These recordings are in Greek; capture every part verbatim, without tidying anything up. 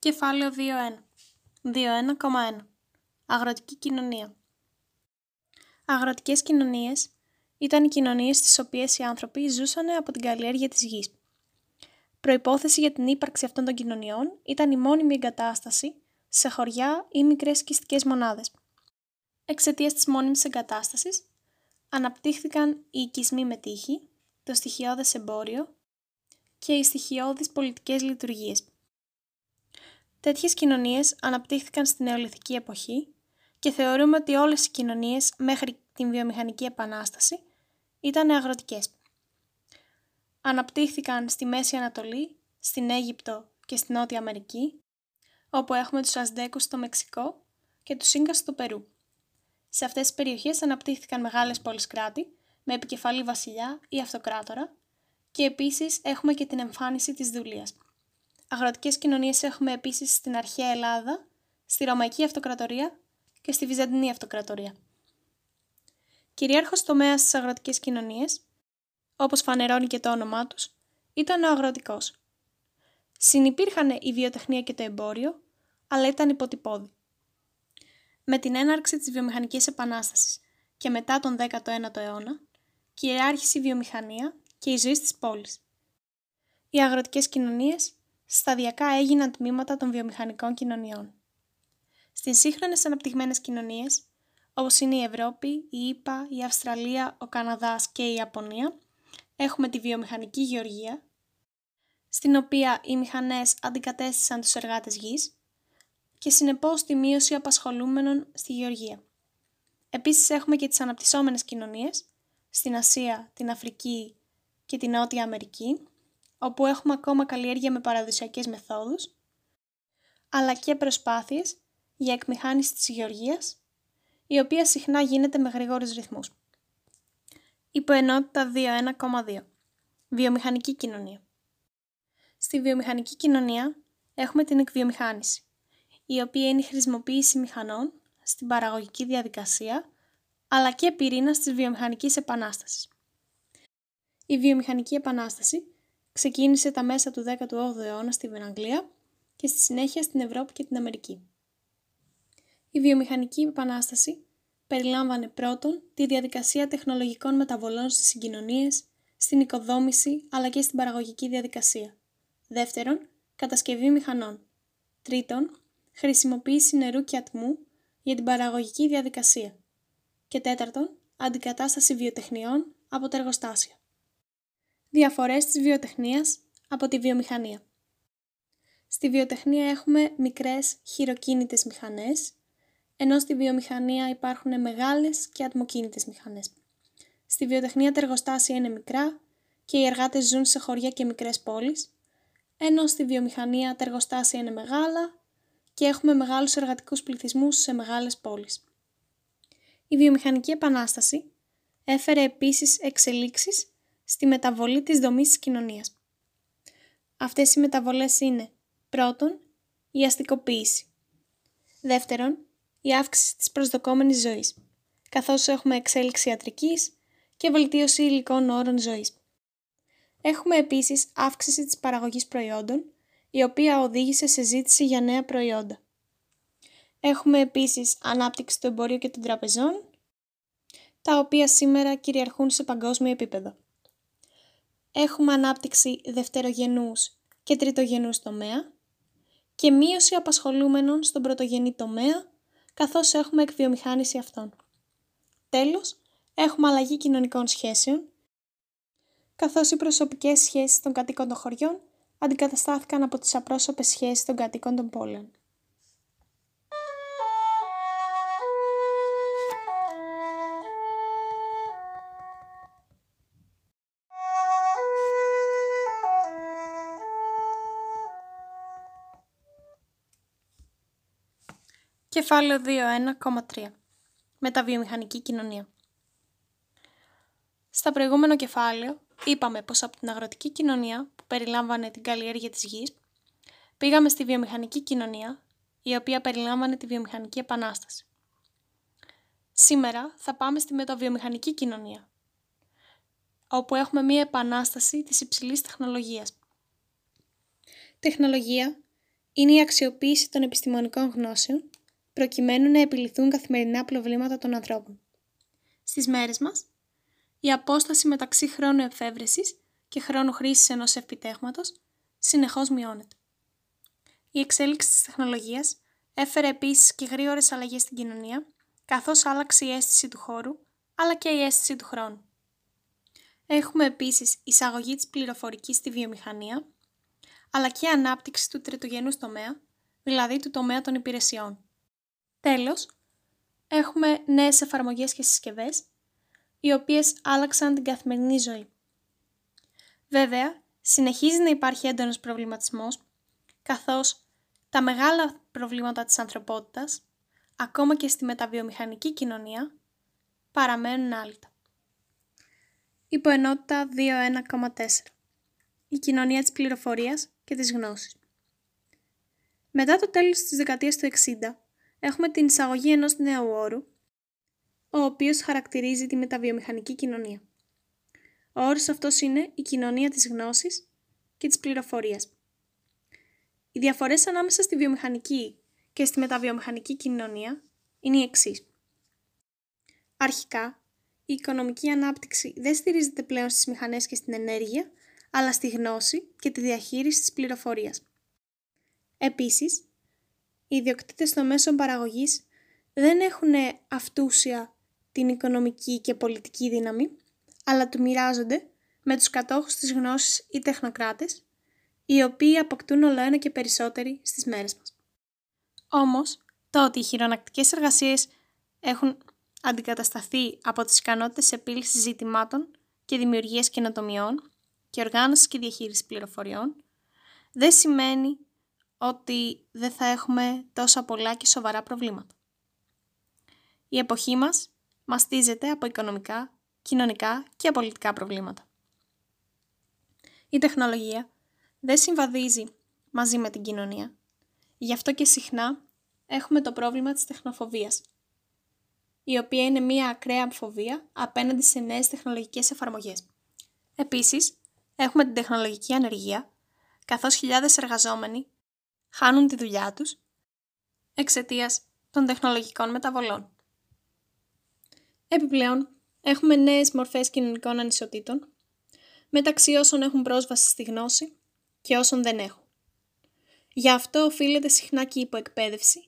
Κεφάλαιο δύο ένα. δύο ένα κόμμα ένα. Αγροτική κοινωνία. Αγροτικές κοινωνίες ήταν οι κοινωνίες στις οποίες οι άνθρωποι ζούσαν από την καλλιέργεια της γης. Προϋπόθεση για την ύπαρξη αυτών των κοινωνιών ήταν η μόνιμη εγκατάσταση σε χωριά ή μικρές σκιστικές μονάδες. Εξαιτίας της μόνιμης εγκατάστασης, αναπτύχθηκαν οι οικισμοί με τείχη, το στοιχειώδες εμπόριο και οι στοιχειώδεις πολιτικές λειτουργίες. Τέτοιες κοινωνίες αναπτύχθηκαν στην νεολιθική εποχή και θεωρούμε ότι όλες οι κοινωνίες μέχρι την βιομηχανική επανάσταση ήταν αγροτικές. Αναπτύχθηκαν στη Μέση Ανατολή, στην Αίγυπτο και στη Νότια Αμερική, όπου έχουμε τους Αζτέκους στο Μεξικό και τους Ίνκας στο Περού. Σε αυτές τις περιοχές αναπτύχθηκαν μεγάλες πόλεις-κράτη με επικεφαλή βασιλιά ή αυτοκράτορα και επίσης έχουμε και την εμφάνιση της δουλείας. Αγροτικές κοινωνίες έχουμε επίσης στην αρχαία Ελλάδα, στη Ρωμαϊκή Αυτοκρατορία και στη Βυζαντινή Αυτοκρατορία. Κυρίαρχος τομέας στις αγροτικές κοινωνίες, όπως φανερώνει και το όνομά τους, ήταν ο αγροτικός. Συνυπήρχαν η βιοτεχνία και το εμπόριο, αλλά ήταν υποτυπώδη. Με την έναρξη της βιομηχανικής επανάστασης και μετά τον δέκατο ένατο αιώνα, κυριάρχησε η βιομηχανία και η ζωή στις πόλεις. Οι αγροτικές κοινωνίες σταδιακά έγιναν τμήματα των βιομηχανικών κοινωνιών. Στις σύγχρονες αναπτυγμένες κοινωνίες, όπως είναι η Ευρώπη, η ΗΠΑ, η Αυστραλία, ο Καναδάς και η Ιαπωνία, έχουμε τη βιομηχανική γεωργία, στην οποία οι μηχανές αντικατέστησαν τους εργάτες γης και συνεπώς τη μείωση απασχολούμενων στη γεωργία. Επίσης έχουμε και τις αναπτυσσόμενες κοινωνίες, στην Ασία, την Αφρική και την Νότια Αμερική, όπου έχουμε ακόμα καλλιέργεια με παραδοσιακές μεθόδους, αλλά και προσπάθειες για εκμηχάνιση της γεωργίας, η οποία συχνά γίνεται με γρήγορους ρυθμούς. Υποενότητα δύο ένα κόμμα δύο. Βιομηχανική κοινωνία. Στη βιομηχανική κοινωνία έχουμε την εκβιομηχάνηση, η οποία είναι η χρησιμοποίηση μηχανών στην παραγωγική διαδικασία, αλλά και πυρήνας της βιομηχανικής επανάστασης. Η βιομηχανική επανάσταση ξεκίνησε τα μέσα του δέκατου όγδοου αιώνα στη Αγγλία και στη συνέχεια στην Ευρώπη και την Αμερική. Η βιομηχανική επανάσταση περιλάμβανε πρώτον τη διαδικασία τεχνολογικών μεταβολών στις συγκοινωνίες, στην οικοδόμηση αλλά και στην παραγωγική διαδικασία. Δεύτερον, κατασκευή μηχανών. Τρίτον, χρησιμοποίηση νερού και ατμού για την παραγωγική διαδικασία. Και τέταρτον, αντικατάσταση βιοτεχνιών από τα εργοστάσια. Διαφορές της βιοτεχνίας από τη βιομηχανία. Στη βιοτεχνία έχουμε μικρές χειροκίνητες μηχανές, ενώ στη βιομηχανία υπάρχουν μεγάλες και ατμοκίνητες μηχανές. Στη βιοτεχνία τα εργοστάσια είναι μικρά και οι εργάτες ζουν σε χωριά και μικρές πόλεις, ενώ στη βιομηχανία τα εργοστάσια είναι μεγάλα και έχουμε μεγάλους εργατικούς πληθυσμούς σε μεγάλες πόλεις. Η βιομηχανική επανάσταση έφερε επίσης εξελίξεις στη μεταβολή της δομής της κοινωνίας. Αυτές οι μεταβολές είναι πρώτον, η αστικοποίηση. Δεύτερον, η αύξηση της προσδοκόμενης ζωής, καθώς έχουμε εξέλιξη ιατρικής και βελτίωση υλικών όρων ζωής. Έχουμε επίσης αύξηση της παραγωγής προϊόντων, η οποία οδήγησε σε ζήτηση για νέα προϊόντα. Έχουμε επίσης ανάπτυξη του εμπορίου και των τραπεζών, τα οποία σήμερα κυριαρχούν σε παγκόσμιο επίπεδο. Έχουμε ανάπτυξη δευτερογενούς και τριτογενούς τομέα και μείωση απασχολούμενων στον πρωτογενή τομέα, καθώς έχουμε εκβιομηχάνηση αυτών. Τέλος, έχουμε αλλαγή κοινωνικών σχέσεων, καθώς οι προσωπικές σχέσεις των κατοίκων των χωριών αντικαταστάθηκαν από τις απρόσωπες σχέσεις των κατοίκων των πόλεων. Κεφάλαιο δύο ένα κόμμα τρία. Μεταβιομηχανική κοινωνία. Στα προηγούμενο κεφάλαιο είπαμε πως από την αγροτική κοινωνία που περιλάμβανε την καλλιέργεια της γης, πήγαμε στη βιομηχανική κοινωνία, η οποία περιλάμβανε τη βιομηχανική επανάσταση. Σήμερα θα πάμε στη μεταβιομηχανική κοινωνία, όπου έχουμε μία επανάσταση της υψηλής τεχνολογίας. Τεχνολογία είναι η αξιοποίηση των επιστημονικών γνώσεων προκειμένου να επιληθούν καθημερινά προβλήματα των ανθρώπων. Στις μέρες μας, η απόσταση μεταξύ χρόνου εφεύρεσης και χρόνου χρήσης ενός επιτέχματος συνεχώς μειώνεται. Η εξέλιξη της τεχνολογίας έφερε επίσης και γρήγορες αλλαγές στην κοινωνία, καθώς άλλαξε η αίσθηση του χώρου, αλλά και η αίσθηση του χρόνου. Έχουμε επίσης εισαγωγή της πληροφορικής στη βιομηχανία, αλλά και ανάπτυξη του τριτογενούς τομέα, δηλαδή του τομέα των υπηρεσιών. Τέλος, έχουμε νέες εφαρμογές και συσκευές, οι οποίες άλλαξαν την καθημερινή ζωή. Βέβαια, συνεχίζει να υπάρχει έντονος προβληματισμός, καθώς τα μεγάλα προβλήματα της ανθρωπότητας, ακόμα και στη μεταβιομηχανική κοινωνία, παραμένουν άλυτα. Υποενότητα δύο ένα κόμμα τέσσερα. Η κοινωνία της πληροφορίας και της γνώσης. Μετά το τέλος της δεκαετίας του εξήντα, έχουμε την εισαγωγή ενός νέου όρου, ο οποίος χαρακτηρίζει τη μεταβιομηχανική κοινωνία. Ο όρος αυτός είναι η κοινωνία της γνώσης και της πληροφορίας. Οι διαφορές ανάμεσα στη βιομηχανική και στη μεταβιομηχανική κοινωνία είναι οι εξής. Αρχικά, η οικονομική ανάπτυξη δεν στηρίζεται πλέον στις μηχανές και στην ενέργεια, αλλά στη γνώση και τη διαχείριση της πληροφορίας. Επίσης, οι ιδιοκτήτες των μέσων παραγωγής δεν έχουν αυτούσια την οικονομική και πολιτική δύναμη, αλλά του μοιράζονται με τους κατόχους της γνώσης ή τεχνοκράτες, οι οποίοι αποκτούν όλο ένα και περισσότεροι στις μέρες μας. Όμως, το ότι οι χειρονακτικές εργασίες έχουν αντικατασταθεί από τις ικανότητες επίλυσης ζητημάτων και δημιουργίας καινοτομιών και οργάνωσης και διαχείρισης πληροφοριών, δεν σημαίνει ότι δεν θα έχουμε τόσα πολλά και σοβαρά προβλήματα. Η εποχή μας μαστίζεται από οικονομικά, κοινωνικά και πολιτικά προβλήματα. Η τεχνολογία δεν συμβαδίζει μαζί με την κοινωνία. Γι' αυτό και συχνά έχουμε το πρόβλημα της τεχνοφοβίας, η οποία είναι μία ακραία φοβία απέναντι σε νέες τεχνολογικές εφαρμογές. Επίσης, έχουμε την τεχνολογική ανεργία, καθώς χιλιάδες εργαζόμενοι χάνουν τη δουλειά τους εξαιτίας των τεχνολογικών μεταβολών. Επιπλέον, έχουμε νέες μορφές κοινωνικών ανισοτήτων, μεταξύ όσων έχουν πρόσβαση στη γνώση και όσων δεν έχουν. Γι' αυτό οφείλεται συχνά και η υποεκπαίδευση,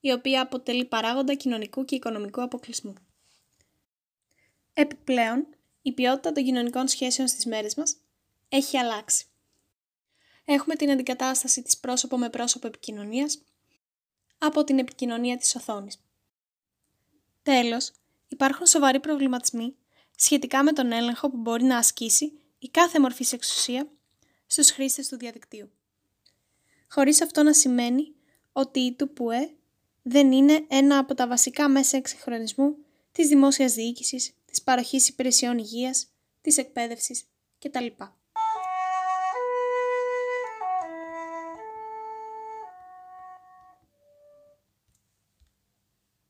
η οποία αποτελεί παράγοντα κοινωνικού και οικονομικού αποκλεισμού. Επιπλέον, η ποιότητα των κοινωνικών σχέσεων στις μέρες μας έχει αλλάξει. Έχουμε την αντικατάσταση της πρόσωπο με πρόσωπο επικοινωνίας από την επικοινωνία της οθόνης. Τέλος, υπάρχουν σοβαροί προβληματισμοί σχετικά με τον έλεγχο που μπορεί να ασκήσει η κάθε μορφής εξουσία στους χρήστες του διαδικτύου. Χωρίς αυτό να σημαίνει ότι η ΤΟΥΠΟΕ δεν είναι ένα από τα βασικά μέσα εξυγχρονισμού της δημόσιας διοίκησης, της παροχής υπηρεσιών υγείας, της εκπαίδευσης κτλ.